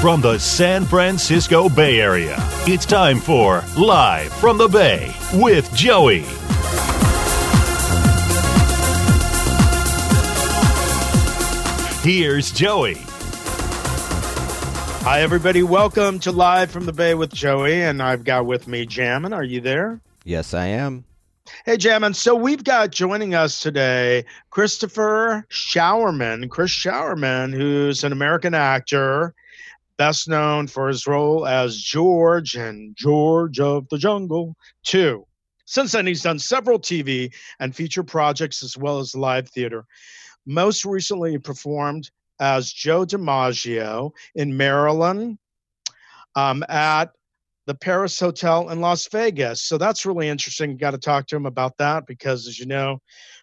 from the San Francisco Bay Area. It's time for Live from the Bay with Joey. Here's Joey. Hi, everybody. Welcome to Live from the Bay with Joey, and I've got with me Jammin. Are you there? Yes, I am. Hey, Jammin. So we've got joining us today Christopher Showerman. Chris Showerman, who's an American actor, best known for his role as George in George of the Jungle 2. Since then, he's done several TV and feature projects as well as live theater. Most recently, he performed as Joe DiMaggio in Marilyn at the Paris Hotel in Las Vegas. So that's really interesting. Got to talk to him about that because, as you know,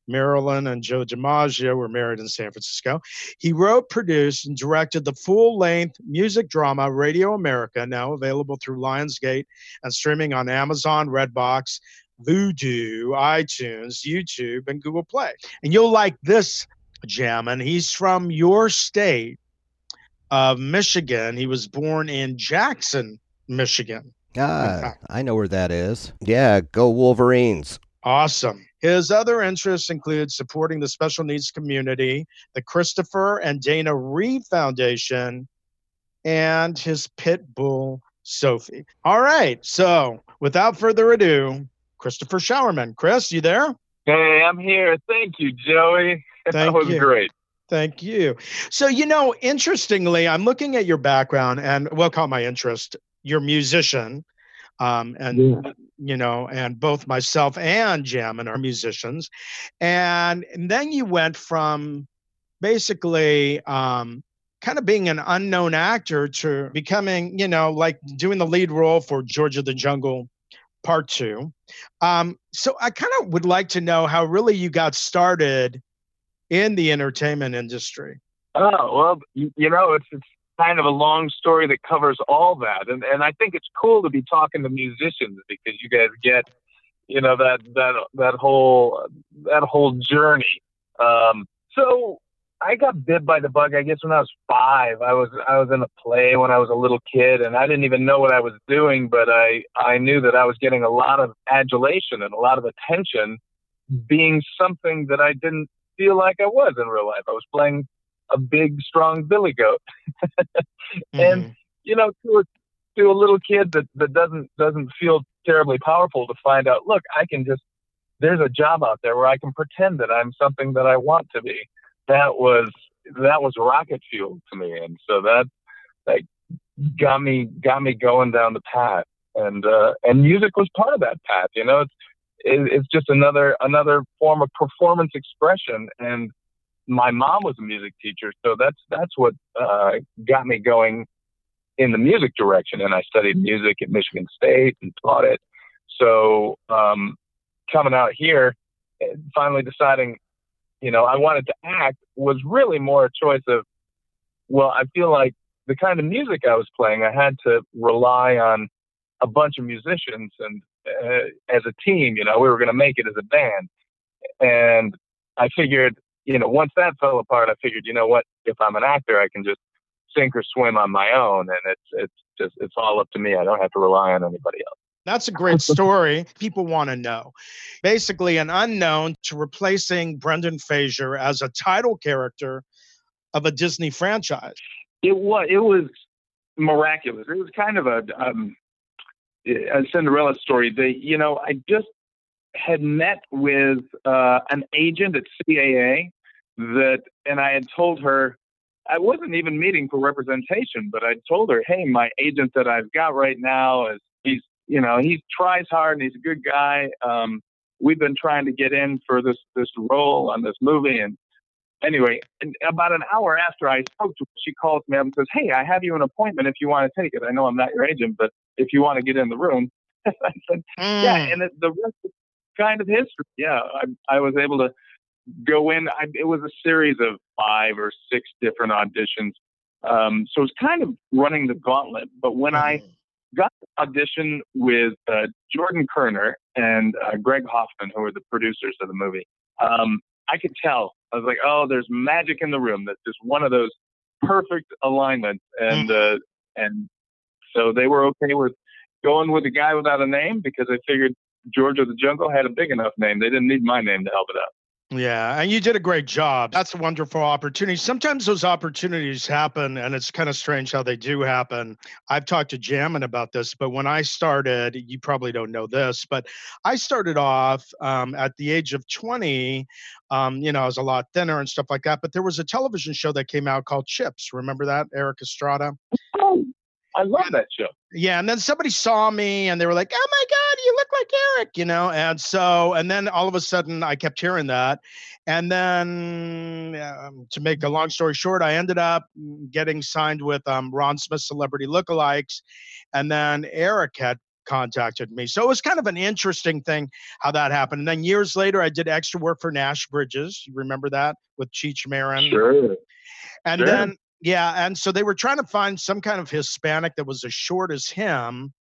Marilyn and Joe DiMaggio were married in San Francisco. He wrote, produced, and directed the full-length music drama Radio America, now available through Lionsgate and streaming on Amazon, Redbox, Vudu, iTunes, YouTube, and Google Play. And you'll like this, Jammin. He's from your state of Michigan. He was born in Jackson, Michigan. Ah, I know where that is. Yeah, go Wolverines. Awesome. His other interests include supporting the special needs community, the Christopher and Dana Reeve Foundation, and his pit bull, Sophie. All right. So without further ado, Christopher Showerman. Chris, you there? Hey, I'm here. Thank you, Joey. That was great. Thank you. So, you know, interestingly, I'm looking at your background and what caught my interest. You're a musician, you know, and both myself and Jammin are musicians. And then you went from basically kind of being an unknown actor to becoming, you know, like doing the lead role for George of the Jungle Part 2. So I kind of would like to know how really you got started in the entertainment industry. Oh, well, you know, it's kind of a long story that covers all that. And I think it's cool to be talking to musicians because you guys get, you know, that whole journey. So I got bit by the bug, I guess, when I was 5. I was in a play when I was a little kid, and I didn't even know what I was doing, but I knew that I was getting a lot of adulation and a lot of attention being something that I didn't feel like I was in real life. I was playing a big, strong billy goat. And, you know, to a little kid that doesn't feel terribly powerful to find out, look, there's a job out there where I can pretend that I'm something that I want to be. That was rocket fuel to me. And so that got me going down the path. And music was part of that path. You know, it's just another form of performance expression. And my mom was a music teacher, so that's what got me going in the music direction. And I studied music at Michigan State and taught it. So coming out here, finally deciding, you know, I wanted to act was really more a choice of, well, I feel like the kind of music I was playing, I had to rely on a bunch of musicians and as a team, you know, we were going to make it as a band. And I figured, you know, once that fell apart, I figured, you know what, if I'm an actor, I can just sink or swim on my own. And it's all up to me. I don't have to rely on anybody else. That's a great story. People want to know. Basically, an unknown to replacing Brendan Fraser as a title character of a Disney franchise. It was miraculous. It was kind of a Cinderella story. You know, I just had met with an agent at CAA and I had told her, I wasn't even meeting for representation, but I told her, hey, my agent that I've got right now is, you know, he tries hard and he's a good guy. We've been trying to get in for this role on this movie. And anyway, about an hour after I spoke to her, she calls me up and says, hey, I have you an appointment if you want to take it. I know I'm not your agent, but if you want to get in the room. I said, yeah, and the rest is kind of history. Yeah, I was able to go in. It was a series of 5 or 6 different auditions. So it was kind of running the gauntlet. But when I got the audition with Jordan Kerner and Greg Hoffman, who were the producers of the movie, I could tell. I was like, oh, there's magic in the room. That's just one of those perfect alignments. And And so they were okay with going with a guy without a name because they figured George of the Jungle had a big enough name. They didn't need my name to help it out. Yeah, and you did a great job. That's a wonderful opportunity. Sometimes those opportunities happen, and it's kind of strange how they do happen. I've talked to Jammin about this, but when I started, you probably don't know this, but I started off at the age of 20. I was a lot thinner and stuff like that, but there was a television show that came out called Chips. Remember that, Eric Estrada? Oh, I love that show. Yeah, and then somebody saw me, and they were like, oh, my God. You look like Eric, and so, and then all of a sudden I kept hearing that. And then to make a long story short, I ended up getting signed with Ron Smith, Celebrity Lookalikes. And then Eric had contacted me. So it was kind of an interesting thing how that happened. And then years later, I did extra work for Nash Bridges. You remember that with Cheech Marin? Sure. And sure. Then, yeah. And so they were trying to find some kind of Hispanic that was as short as him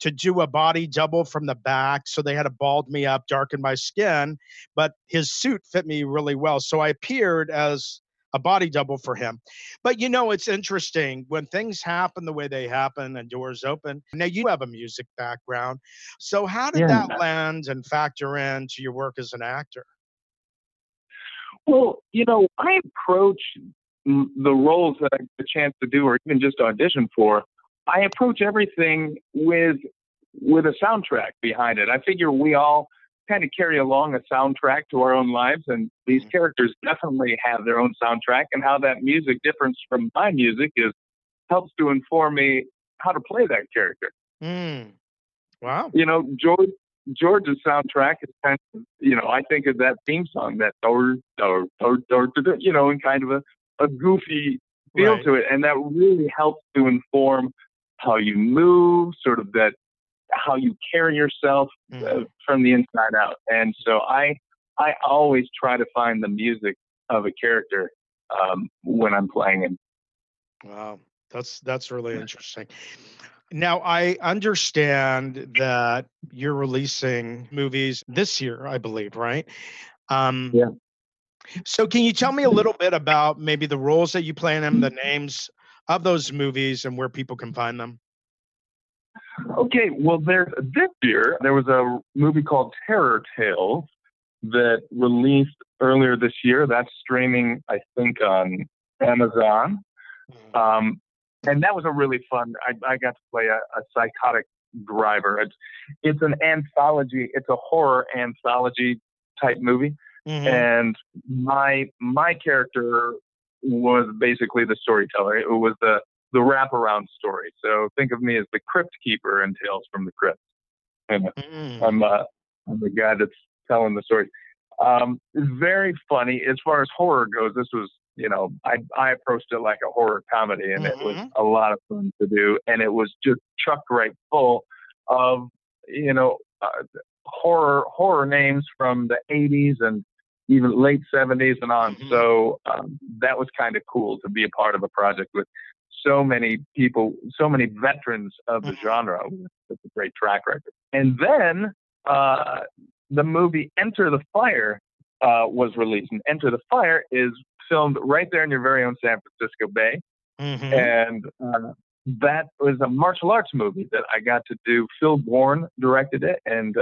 to do a body double from the back. So they had to bald me up, darken my skin, but his suit fit me really well. So I appeared as a body double for him. But it's interesting when things happen the way they happen and doors open. Now you have a music background. So how did that land and factor into your work as an actor? Well, I approach the roles that I get a chance to do or even just audition for. I approach everything with a soundtrack behind it. I figure we all kind of carry along a soundtrack to our own lives, and these characters definitely have their own soundtrack, and how that music differs from my music helps to inform me how to play that character. Mm. Wow. George's soundtrack is kind of, I think of that theme song, that and kind of a goofy feel to it, and that really helps to inform how you move, sort of that, how you carry yourself from the inside out. And so I always try to find the music of a character when I'm playing him. Wow. That's really interesting. Now, I understand that you're releasing movies this year, I believe, right? Yeah. So can you tell me a little bit about maybe the roles that you play in them, the names of those movies, and where people can find them? Okay, well, this year, there was a movie called Terror Tales that released earlier this year. That's streaming, I think, on Amazon. And that was a really fun, I got to play a psychotic driver. It's an anthology, it's a horror anthology type movie. Mm-hmm. And my character was basically the storyteller. It was the wraparound story. So think of me as the crypt keeper in Tales from the Crypt. And I'm the guy that's telling the story. Very funny. As far as horror goes, this was, I approached it like a horror comedy, and it was a lot of fun to do. And it was just chucked right full of, horror names from the 80s and even late 70s and on. So that was kind of cool to be a part of a project with so many people, so many veterans of the genre with a great track record. And then the movie Enter the Fire was released. And Enter the Fire is filmed right there in your very own San Francisco Bay. Mm-hmm. And that was a martial arts movie that I got to do. Phil Bourne directed it, and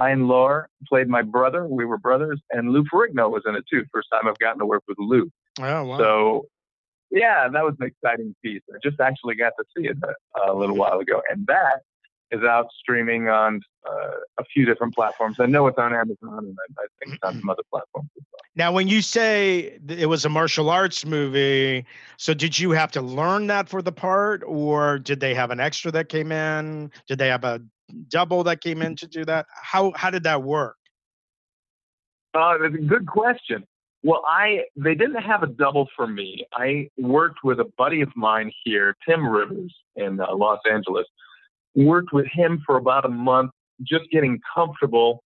Ian Lohr played my brother. We were brothers, and Lou Ferrigno was in it too. First time I've gotten to work with Lou. Oh, wow. So, yeah, that was an exciting piece. I just actually got to see it a little while ago, and that is out streaming on a few different platforms. I know it's on Amazon, and I think it's on some other platforms as well. Now, when you say it was a martial arts movie, so did you have to learn that for the part, or did they have an extra that came in? Did they have a double that came in to do that? How did that work? That's a good question. Well, they didn't have a double for me. I worked with a buddy of mine here, Tim Rivers, in Los Angeles. Worked with him for about a month, just getting comfortable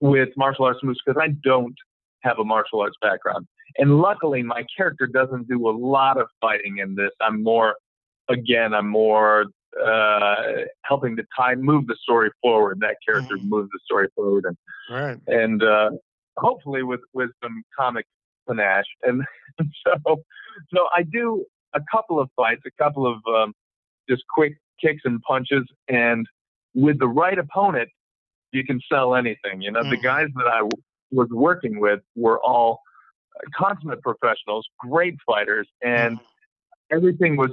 with martial arts moves because I don't have a martial arts background. And luckily, my character doesn't do a lot of fighting in this. I'm more helping to move the story forward. That character moves the story forward, and hopefully with some comic panache. And so I do a couple of fights, a couple of just quick kicks and punches. And with the right opponent, you can sell anything. You know, the guys that I was working with were all consummate professionals, great fighters, and everything was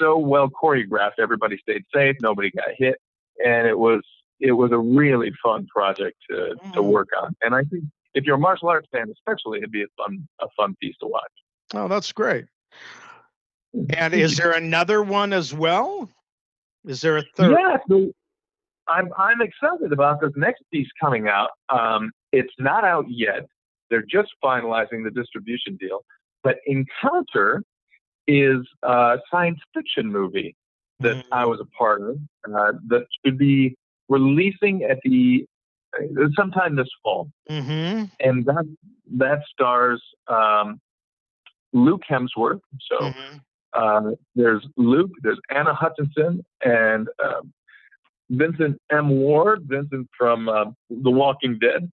so well choreographed. Everybody stayed safe. Nobody got hit. And it was a really fun project to work on. And I think if you're a martial arts fan, especially, it'd be a fun piece to watch. Oh, that's great. And is there another one as well? Is there a third? Yeah, so I'm excited about this next piece coming out. It's not out yet. They're just finalizing the distribution deal. But Encounter is a science fiction movie that I was a part of that should be releasing at sometime this fall. Mm-hmm. And that stars Luke Hemsworth. So there's Luke, there's Anna Hutchinson, and Vincent M. Ward, Vincent from The Walking Dead,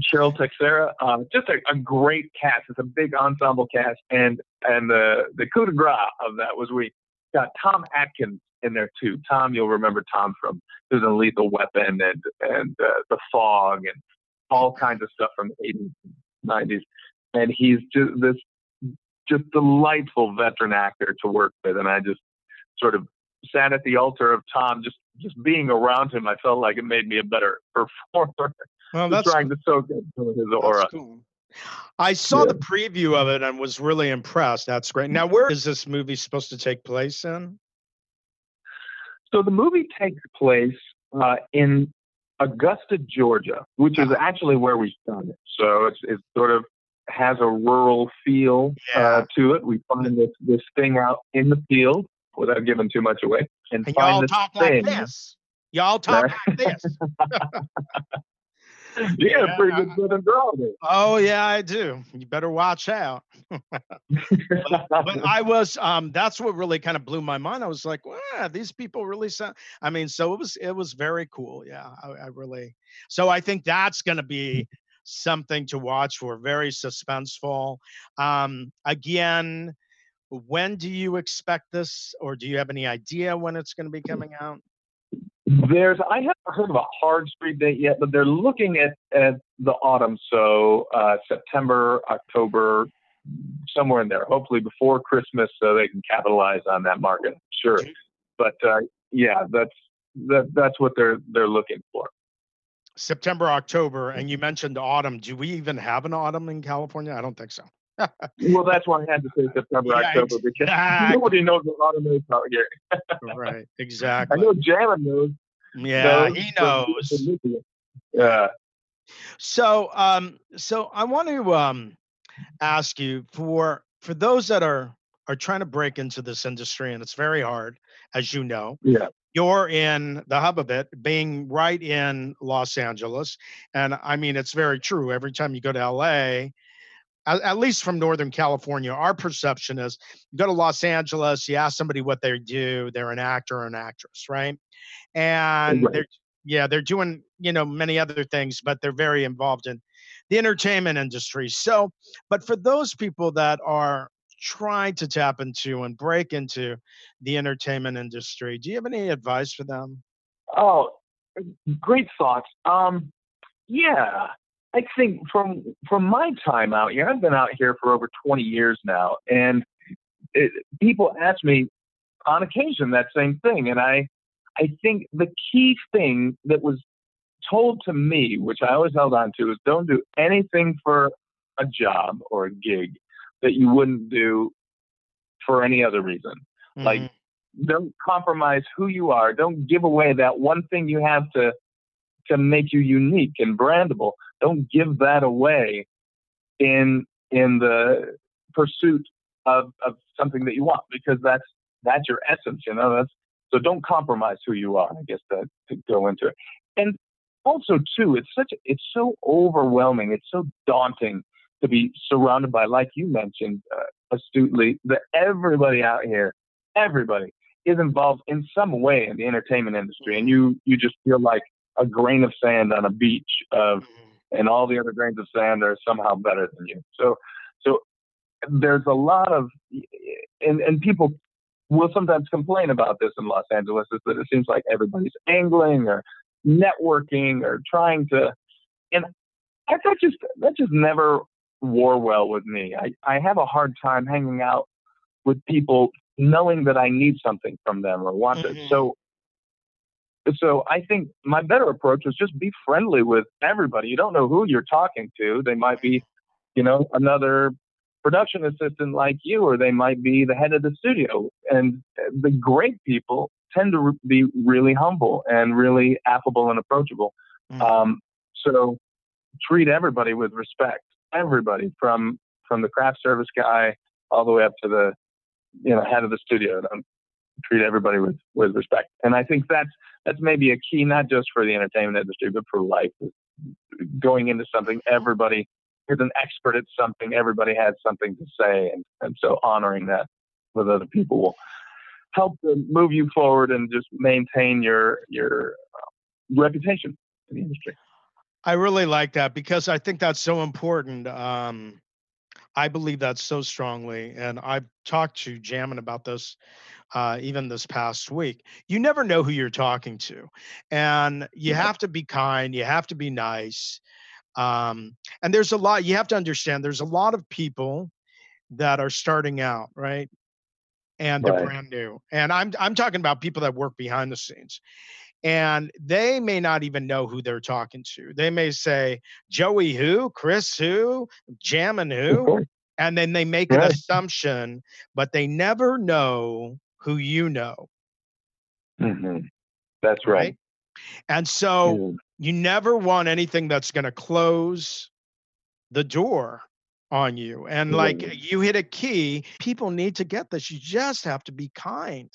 Cheryl Texera, just a great cast. It's a big ensemble cast. And the coup de grace of that was we got Tom Atkins in there too. Tom, you'll remember Tom from who's in Lethal Weapon and The Fog and all kinds of stuff from the 80s, 90s. And he's just this just delightful veteran actor to work with. And I just sort of sat at the altar of Tom, just being around him. I felt like it made me a better performer. Well, that's trying to soak in some of his aura. That's cool. I saw the preview of it and was really impressed. That's great. Now, where is this movie supposed to take place in? So the movie takes place in Augusta, Georgia, which is actually where we started. So it sort of has a rural feel to it. We find this thing out in the field without giving too much away. And find y'all talk thing. Like this. Y'all talk like this. You got a pretty good Southern drawl there. Oh, yeah, I do. You better watch out. But I was, that's what really kind of blew my mind. I was like, wow, these people really sound, I mean, so it was very cool. Yeah, I really, so I think that's going to be something to watch for, very suspenseful. Again, when do you expect this, or do you have any idea when it's going to be coming out? I haven't heard of a hard street date yet, but they're looking at the autumn. So September, October, somewhere in there, hopefully before Christmas so they can capitalize on that market. Sure. But that's what they're looking for. September, October. And you mentioned autumn. Do we even have an autumn in California? I don't think so. Well, that's why I had to say September, October, because nobody knows what autumn is out here. Right, exactly. I know Jalen knows. Yeah, he knows. Yeah. So, so I want to ask you for those that are trying to break into this industry, and it's very hard, as you know. Yeah. You're in the hub of it, being right in Los Angeles, and I mean it's very true. Every time you go to LA. At least from Northern California, our perception is you go to Los Angeles, you ask somebody what they do, they're an actor or an actress, right? And they're doing, you know, many other things, but they're very involved in the entertainment industry. So, but for those people that are trying to tap into and break into the entertainment industry, do you have any advice for them? Oh, great thoughts. I think from my time out here, I've been out here for over 20 years now, and people ask me on occasion that same thing. And I think the key thing that was told to me, which I always held on to, is don't do anything for a job or a gig that you wouldn't do for any other reason. Mm-hmm. Like, don't compromise who you are. Don't give away that one thing you have to make you unique and brandable. Don't give that away in the pursuit of something that you want, because that's your essence, you know. So don't compromise who you are, I guess, to go into it. And also too, it's so overwhelming, it's so daunting to be surrounded by, like you mentioned astutely, that everybody out here, everybody is involved in some way in the entertainment industry, and you just feel like a grain of sand on a beach and all the other grains of sand are somehow better than you. So there's a lot of, and people will sometimes complain about this in Los Angeles, is that it seems like everybody's angling or networking or trying to, and that just never wore well with me. I have a hard time hanging out with people knowing that I need something from them or want it. So I think my better approach is just be friendly with everybody. You don't know who you're talking to. They might be, you know, another production assistant like you, or they might be the head of the studio. And the great people tend to be really humble and really affable and approachable. So treat everybody with respect, everybody from the craft service guy all the way up to the, you know, head of the studio. Treat everybody with respect. And I think that's maybe a key, not just for the entertainment industry, but for life. Going into something, everybody is an expert at something. Everybody has something to say. And so honoring that with other people will help them move you forward and just maintain your reputation in the industry. I really like that, because I think that's so important. I believe that so strongly, and I've talked to Jammin about this even this past week. You never know who you're talking to, and you have to be kind. You have to be nice, and there's a lot you have to understand. There's a lot of people that are starting out, right, and they're brand new. And I'm talking about people that work behind the scenes, and they may not even know who they're talking to. They may say, Joey who, Chris who, Jammin who, and then they make an assumption, but they never know who you know. That's right. And so you never want anything that's going to close the door on you. And like you hit a key, people need to get this. You just have to be kind.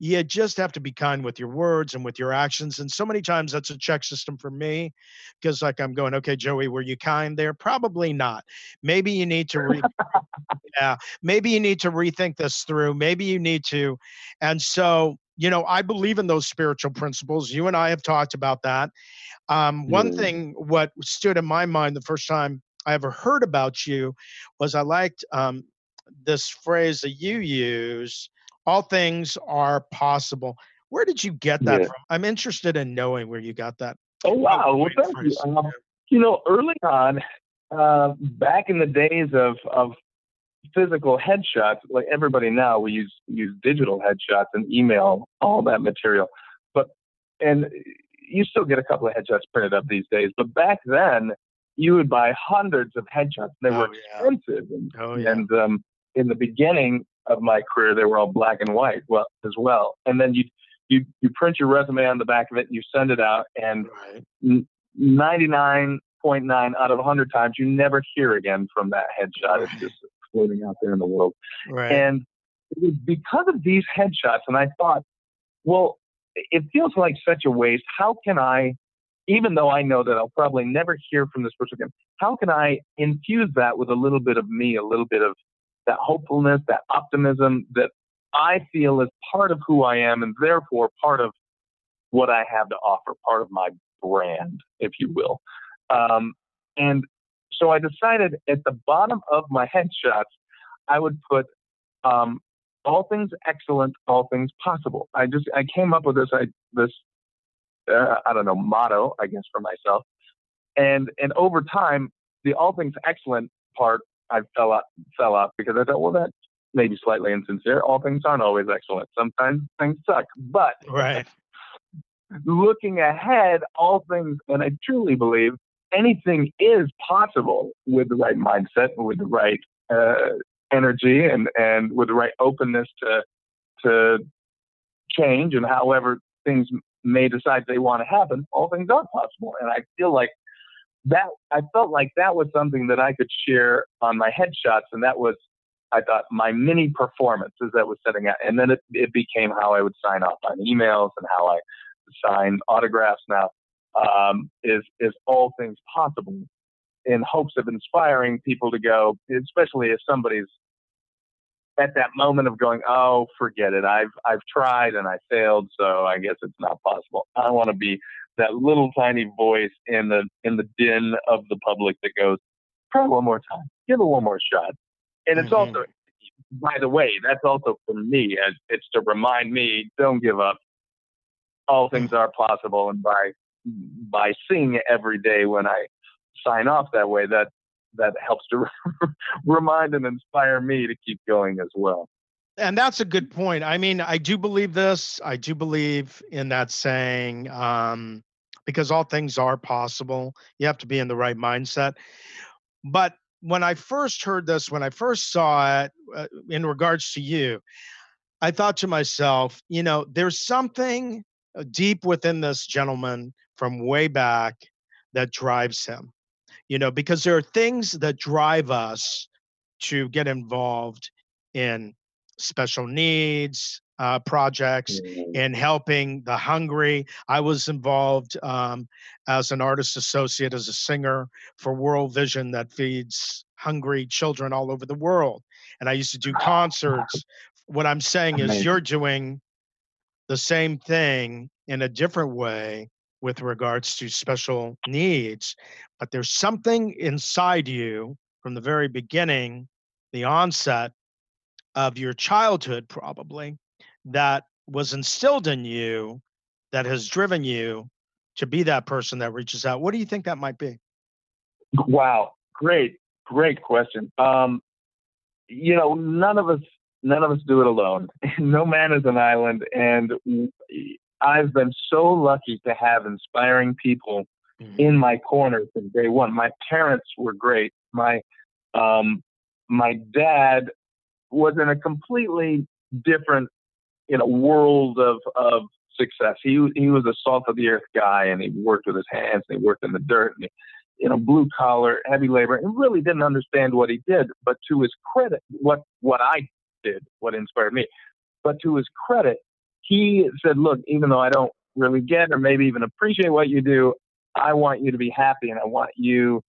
You just have to be kind with your words and with your actions. And so many times that's a check system for me, because like I'm going, okay, Joey, were you kind there? Probably not. Maybe you need to, maybe you need to rethink this through. Maybe you need to. And so, you know, I believe in those spiritual principles. You and I have talked about that. One thing, what stood in my mind the first time I ever heard about you was I liked this phrase that you use, all things are possible. Where did you get that from? I'm interested in knowing where you got that. Oh, wow. Well, thank you. You know, early on, back in the days of physical headshots, like everybody now, we use digital headshots and email all that material. But, and you still get a couple of headshots printed up these days. But back then, you would buy hundreds of headshots. They were expensive. And, and in the beginning of my career, they were all black and white as well. And then you print your resume on the back of it, and you send it out, and 99.9 out of 100 times, you never hear again from that headshot. It's just floating out there in the world. And it was because of these headshots, and I thought, well, it feels like such a waste. How can I, even though I know that I'll probably never hear from this person again, how can I infuse that with a little bit of me, a little bit of that hopefulness, that optimism that I feel is part of who I am and therefore part of what I have to offer, part of my brand, if you will. And so I decided at the bottom of my headshots, I would put all things excellent, all things possible. I came up with this I don't know, motto, I guess, for myself. And over time, the all things excellent part I fell off because I thought, well, that's maybe slightly insincere. All things aren't always excellent. Sometimes things suck. But looking ahead, all things, and I truly believe anything is possible with the right mindset, with the right energy, and with the right openness to change, and however things may decide they want to happen, all things are possible. And I feel like that was something that I could share on my headshots, and that was, I thought, my mini performance as that was setting out. And then it became how I would sign off on emails and how I sign autographs now, is all things possible, in hopes of inspiring people to go, especially if somebody's at that moment of going, oh, forget it, I've tried and I failed, so I guess it's not possible. I want to be that little tiny voice in the din of the public that goes, try one more time, give it one more shot. And it's also by the way, that's also from me. It's to remind me, don't give up. All things are possible. And by seeing it every day when I sign off that way, that helps to remind and inspire me to keep going as well. And that's a good point. I mean, I do believe this. I do believe in that saying, because all things are possible. You have to be in the right mindset. But when I first heard this, when I first saw it in regards to you, I thought to myself, you know, there's something deep within this gentleman from way back that drives him, you know, because there are things that drive us to get involved in special needs projects, in helping the hungry. I was involved as an artist associate, as a singer for World Vision that feeds hungry children all over the world. And I used to do concerts. What I'm saying is you're doing the same thing in a different way with regards to special needs, but there's something inside you from the very beginning, the onset of your childhood probably, that was instilled in you that has driven you to be that person that reaches out. What do you think that might be? Wow. Great question. You know, none of us do it alone. No man is an island. And I've been so lucky to have inspiring people in my corner from day one. My parents were great. My dad was in a completely different, you know, world of success. He was a salt of the earth guy, and he worked with his hands, and he worked in the dirt, and he, you know, blue collar, heavy labor, and really didn't understand what he did. But to his credit, what I did, what inspired me. But to his credit, he said, look, even though I don't really get or maybe even appreciate what you do, I want you to be happy and I want you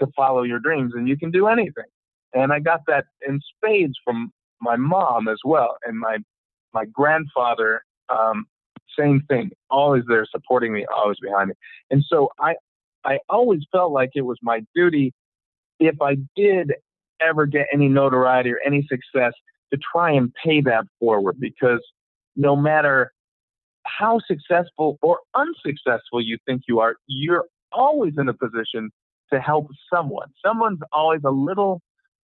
to follow your dreams and you can do anything. And I got that in spades from my mom as well. And my grandfather, same thing, always there supporting me, always behind me. And so I always felt like it was my duty, if I did ever get any notoriety or any success, to try and pay that forward, because no matter how successful or unsuccessful you think you are, you're always in a position to help someone. Someone's always a little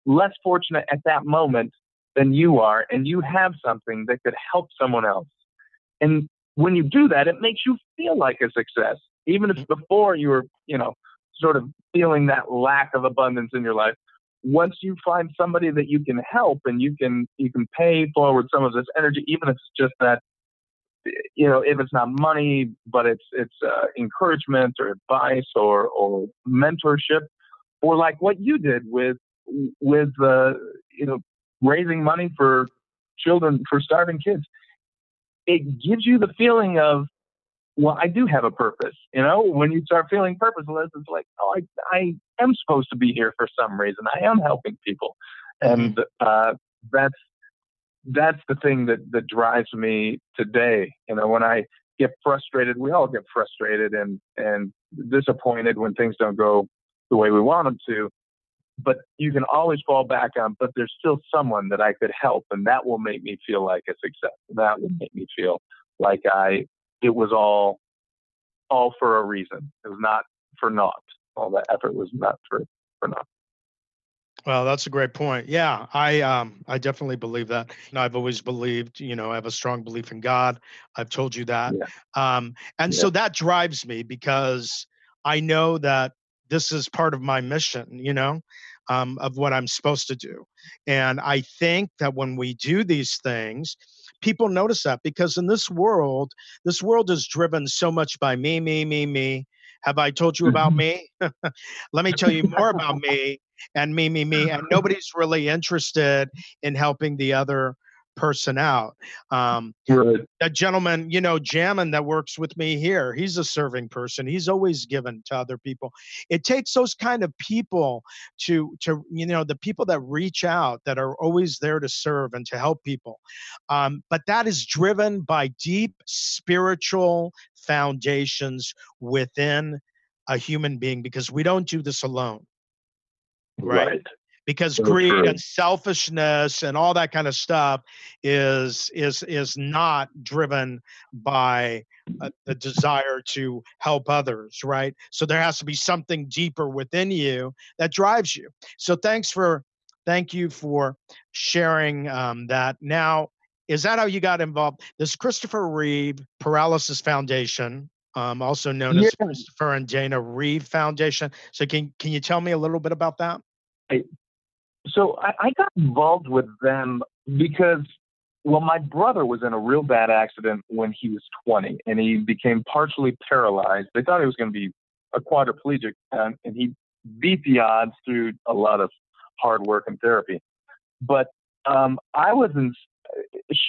less fortunate at that moment than you are, and you have something that could help someone else. And when you do that, it makes you feel like a success, even if before you were, you know, sort of feeling that lack of abundance in your life. Once you find somebody that you can help and you can pay forward some of this energy, even if it's just that, you know, if it's not money, but it's encouragement or advice or mentorship, or like what you did with you know, raising money for children, for starving kids. It gives you the feeling of, well, I do have a purpose. You know, when you start feeling purposeless, it's like, oh, I am supposed to be here for some reason. I am helping people. And that's the thing that drives me today. You know, when I get frustrated, we all get frustrated and disappointed when things don't go the way we want them to. But you can always fall back on, but there's still someone that I could help, and that will make me feel like a success. That will make me feel like it was all for a reason. It was not for naught. All that effort was not for naught. Well, that's a great point. Yeah, I definitely believe that. And I've always believed, you know, I have a strong belief in God. I've told you that. Yeah. So that drives me, because I know that this is part of my mission, you know, of what I'm supposed to do. And I think that when we do these things, people notice that, because in this world is driven so much by me, me, me, me. Have I told you about me? Let me tell you more about me and me, me, me. And nobody's really interested in helping the other person out. That gentleman, you know, Jammin, that works with me here, he's a serving person. He's always given to other people. It takes those kind of people to you know, the people that reach out, that are always there to serve and to help people. But that is driven by deep spiritual foundations within a human being, because we don't do this alone. Right. because greed and selfishness and all that kind of stuff is not driven by the desire to help others, right? So there has to be something deeper within you that drives you. So thank you for sharing that. Now, is that how you got involved? This Christopher Reeve Paralysis Foundation, also known as Christopher and Dana Reeve Foundation. So can you tell me a little bit about that? So I got involved with them because, well, my brother was in a real bad accident when he was 20, and he became partially paralyzed. They thought he was going to be a quadriplegic, and he beat the odds through a lot of hard work and therapy. But I was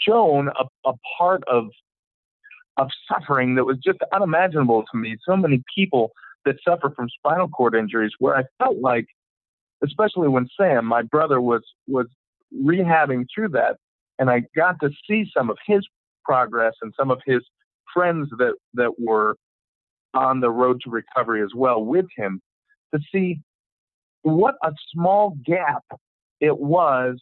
shown a part of suffering that was just unimaginable to me. So many people that suffer from spinal cord injuries, where I felt like, especially when Sam, my brother, was rehabbing through that, and I got to see some of his progress and some of his friends that were on the road to recovery as well with him, to see what a small gap it was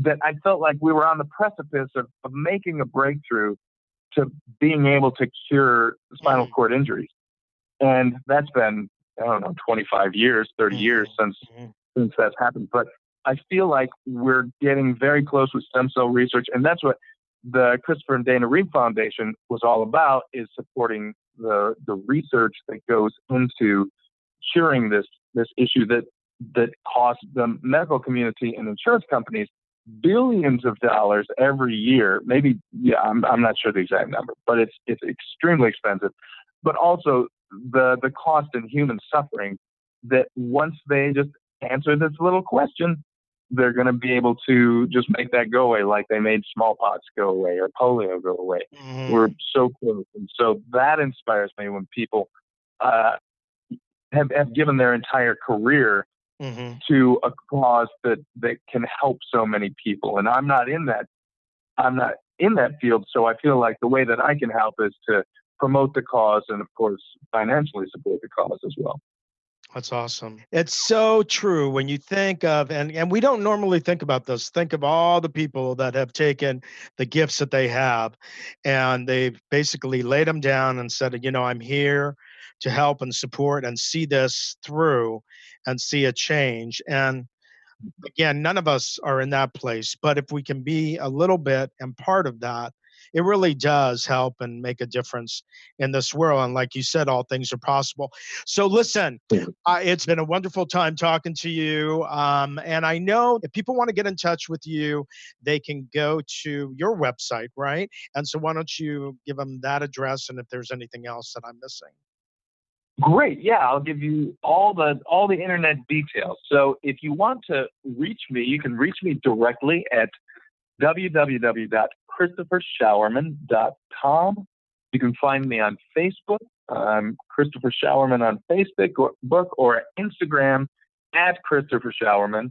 that I felt like we were on the precipice of making a breakthrough to being able to cure spinal cord injuries. And that's been, I don't know, 25 years, 30 years since that's happened. But I feel like we're getting very close with stem cell research. And that's what the Christopher and Dana Reeve Foundation was all about, is supporting the research that goes into curing this issue that costs the medical community and insurance companies billions of dollars every year. Maybe, I'm not sure the exact number, but it's extremely expensive. But also the cost in human suffering, that once they just answer this little question, they're going to be able to just make that go away, like they made smallpox go away or polio go away. Mm-hmm. We're so close. And so that inspires me when people have given their entire career to a cause that can help so many people. And I'm not in that field, so I feel like the way that I can help is to promote the cause and, of course, financially support the cause as well. That's awesome. It's so true when you think of, and we don't normally think about this, think of all the people that have taken the gifts that they have, and they've basically laid them down and said, I'm here to help and support and see this through and see a change. And again, none of us are in that place, but if we can be a little bit and part of that, it really does help and make a difference in this world. And like you said, all things are possible. So listen, it's been a wonderful time talking to you. And I know if people want to get in touch with you, they can go to your website, right? And so why don't you give them that address, and if there's anything else that I'm missing. Great. Yeah, I'll give you all the internet details. So if you want to reach me, you can reach me directly at www.christophershowerman.com. You can find me on Facebook. I'm Christopher Showerman on Facebook or Instagram at Christopher Showerman.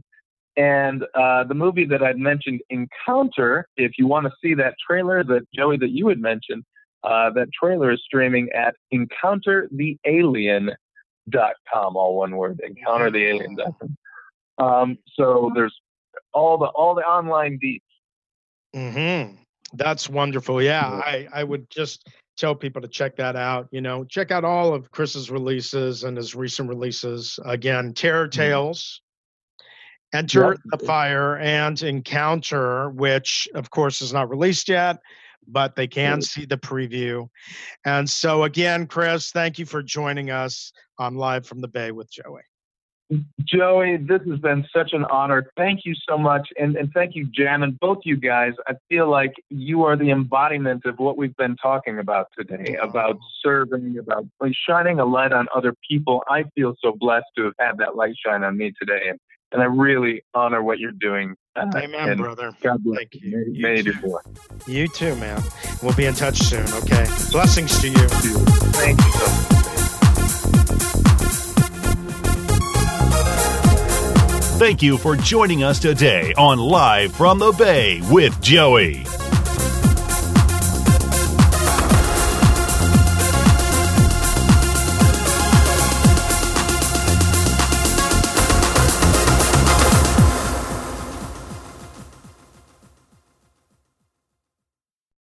And the movie that I mentioned, Encounter, if you want to see that trailer that, Joey, that you had mentioned, that trailer is streaming at EncounterTheAlien.com, all one word, EncounterTheAlien.com. So there's all the online deets. Mm-hmm. That's wonderful. Yeah, I would just tell people to check that out. Check out all of Chris's releases and his recent releases. Again, Terror Tales, Enter the Fire, and Encounter, which, of course, is not released yet, but they can see the preview. And so, again, Chris, thank you for joining us on Live from the Bay with Joey. Joey, this has been such an honor. Thank you so much. And thank you, Jan, and both you guys. I feel like you are the embodiment of what we've been talking about today, about serving, about shining a light on other people. I feel so blessed to have had that light shine on me today. And I really honor what you're doing. Amen, brother. God bless. Thank you. You too, man. We'll be in touch soon, okay? Blessings to you. Thank you so much. Thank you for joining us today on Live from the Bay with Joey.